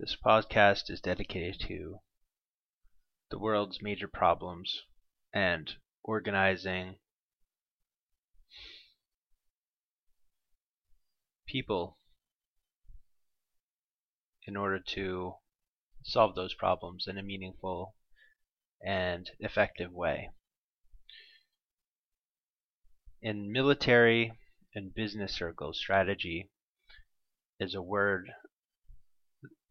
This podcast is dedicated to the world's major problems and organizing people in order to solve those problems in a meaningful and effective way. In military and business circles, strategy is a word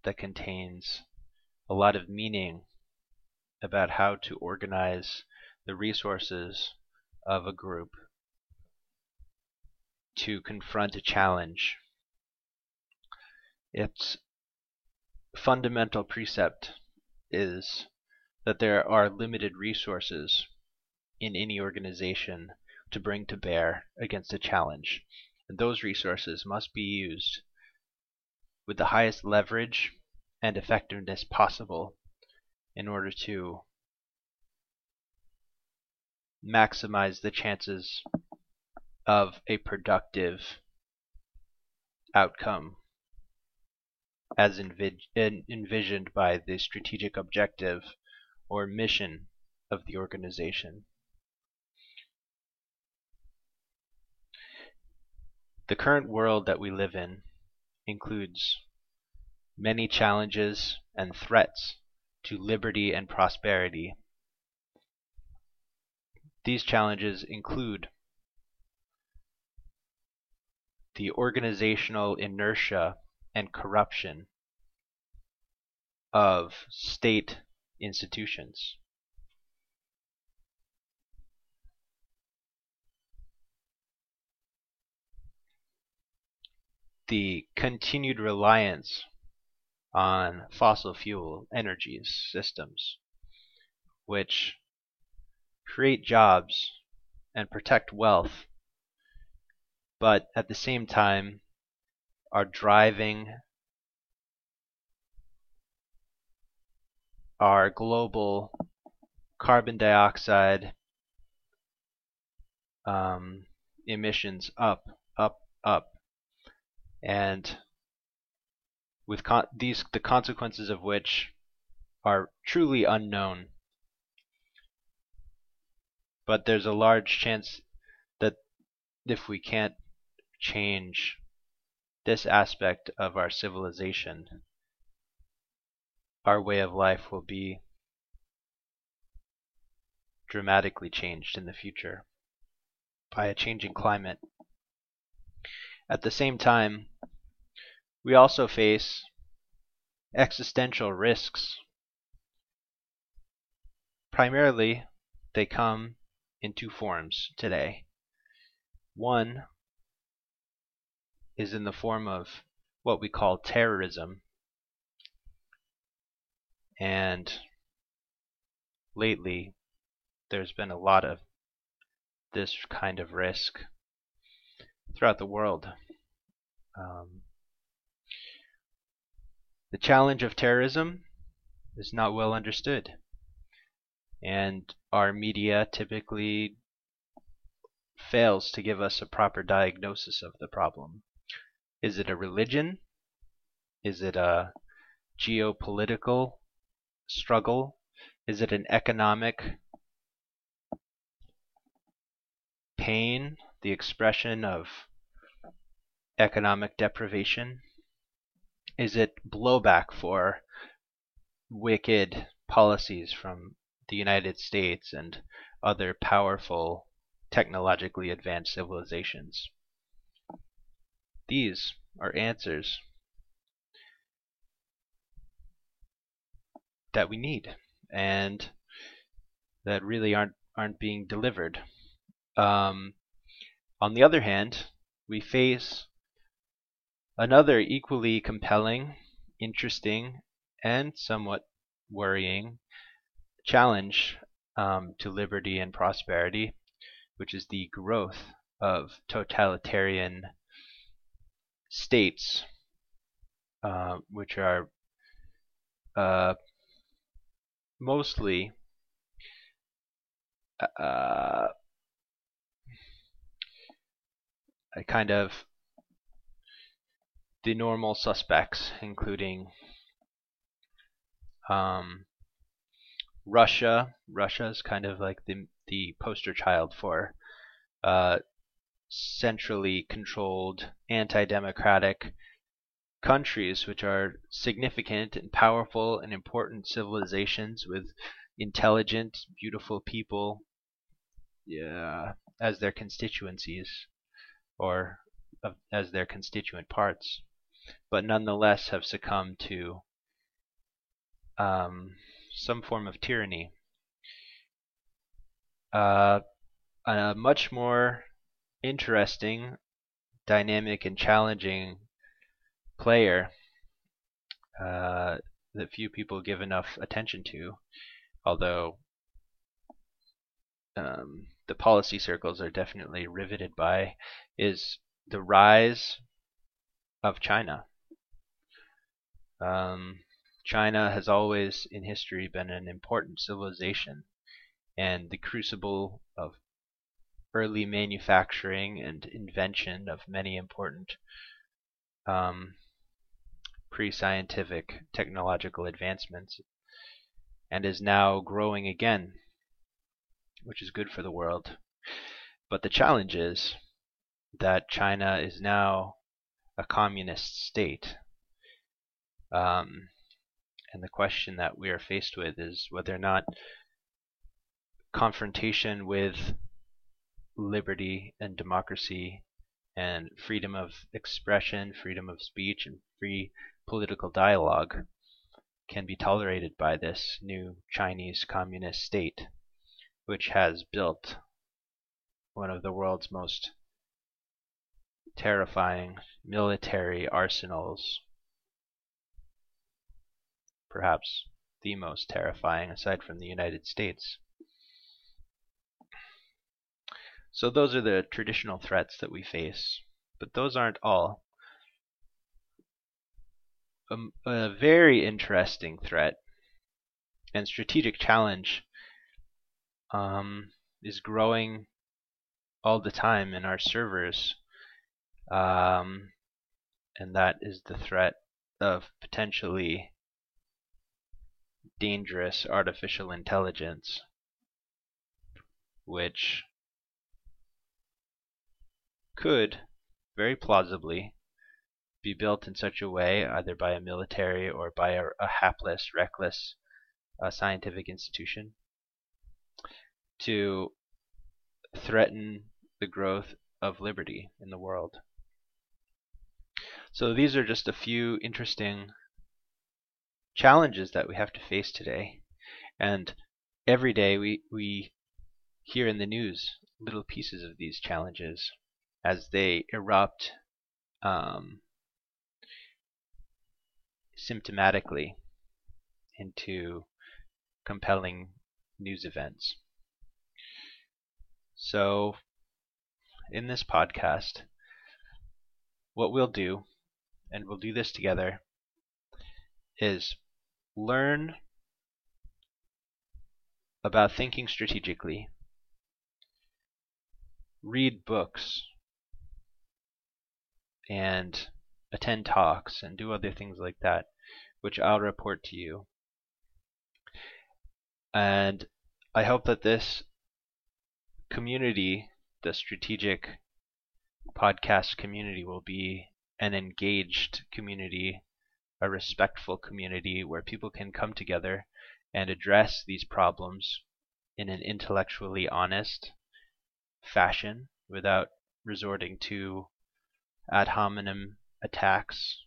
that contains a lot of meaning about how to organize the resources of a group to confront a challenge. Its fundamental precept is that there are limited resources in any organization to bring to bear against a challenge, and those resources must be used with the highest leverage and effectiveness possible in order to maximize the chances of a productive outcome as envisioned by the strategic objective or mission of the organization. The current world that we live in includes many challenges and threats to liberty and prosperity. These challenges include the organizational inertia and corruption of state institutions, the continued reliance on fossil fuel energy systems, which create jobs and protect wealth, but at the same time are driving our global carbon dioxide emissions up. And with the consequences of which are truly unknown. But there's a large chance that if we can't change this aspect of our civilization, our way of life will be dramatically changed in the future by a changing climate. At the same time, we also face existential risks. Primarily, they come in two forms today. One is in the form of what we call terrorism, and lately there's been a lot of this kind of risk throughout the world. The challenge of terrorism is not well understood, and our media typically fails to give us a proper diagnosis of the problem. Is it a religion? Is it a geopolitical struggle? Is it an economic pain? The expression of economic deprivation? Is it blowback for wicked policies from the United States and other powerful, technologically advanced civilizations? These are answers that we need and that really aren't being delivered. On the other hand, we face another equally compelling, interesting, and somewhat worrying challenge to liberty and prosperity, which is the growth of totalitarian states, which are mostly kind of the normal suspects, including Russia is kind of like the poster child for centrally controlled anti-democratic countries, which are significant and powerful and important civilizations with intelligent, beautiful people as their constituencies or as their constituent parts, but nonetheless have succumbed to some form of tyranny. A much more interesting, dynamic, and challenging player that few people give enough attention to, although the policy circles are definitely riveted by, is the rise of China. China has always in history been an important civilization, and the crucible of early manufacturing and invention of many important pre-scientific technological advancements, and is now growing again, which is good for the world. But the challenge is that China is now a communist state. And the question that we are faced with is whether or not confrontation with liberty and democracy and freedom of expression, freedom of speech, and free political dialogue can be tolerated by this new Chinese communist state, which has built one of the world's most terrifying military arsenals, perhaps the most terrifying aside from the United States. So those are the traditional threats that we face, but those aren't all. A very interesting threat and strategic challenge is growing all the time in our servers, and that is the threat of potentially dangerous artificial intelligence, which could very plausibly be built in such a way, either by a military or by a hapless, reckless scientific institution, to threaten the growth of liberty in the world. So these are just a few interesting challenges that we have to face today, and every day we hear in the news little pieces of these challenges as they erupt symptomatically into compelling news events. So in this podcast, what we'll do, and we'll do this together, is learn about thinking strategically, read books, and attend talks and do other things like that, which I'll report to you. And I hope that this community, the strategic podcast community, will be an engaged community, a respectful community where people can come together and address these problems in an intellectually honest fashion without resorting to ad hominem attacks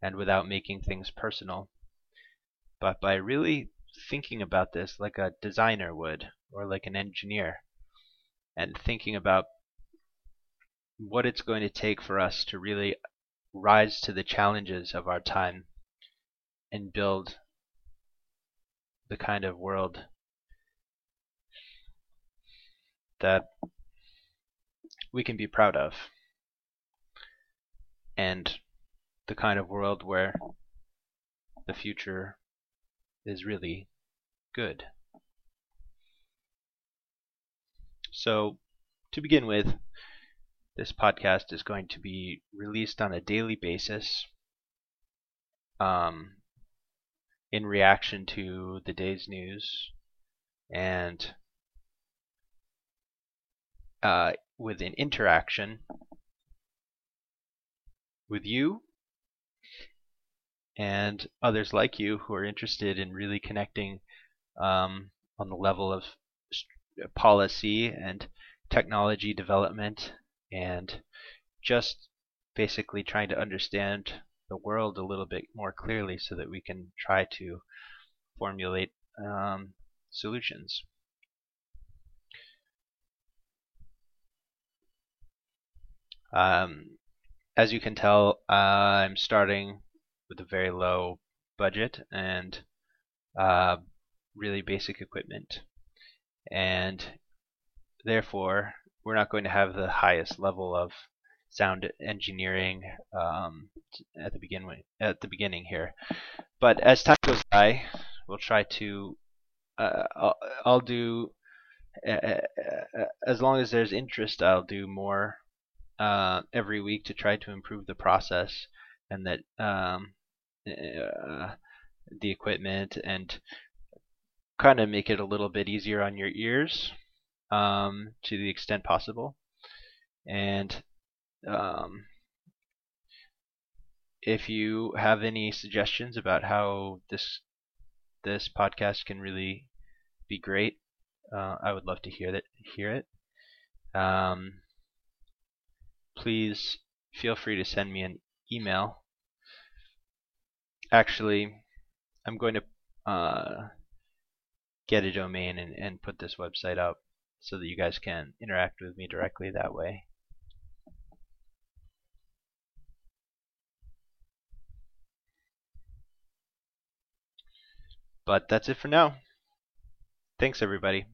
and without making things personal, but by really thinking about this like a designer would or like an engineer, and thinking about what it's going to take for us to really rise to the challenges of our time and build the kind of world that we can be proud of, and the kind of world where the future is really good. So, to begin with, this podcast is going to be released on a daily basis, in reaction to the day's news, and with an interaction with you and others like you who are interested in really connecting on the level of policy and technology development and just basically trying to understand the world a little bit more clearly so that we can try to formulate solutions. As you can tell, I'm starting with a very low budget and really basic equipment, and therefore we're not going to have the highest level of sound engineering at the beginning here. But as time goes by, we'll try to I'll do, as long as there's interest, I'll do more every week to try to improve the process and that the equipment, and kind of make it a little bit easier on your ears to the extent possible. And if you have any suggestions about how this podcast can really be great, I would love to hear it. Please feel free to send me an email. Actually, I'm going to get a domain and put this website up so that you guys can interact with me directly that way. But that's it for now. Thanks, everybody.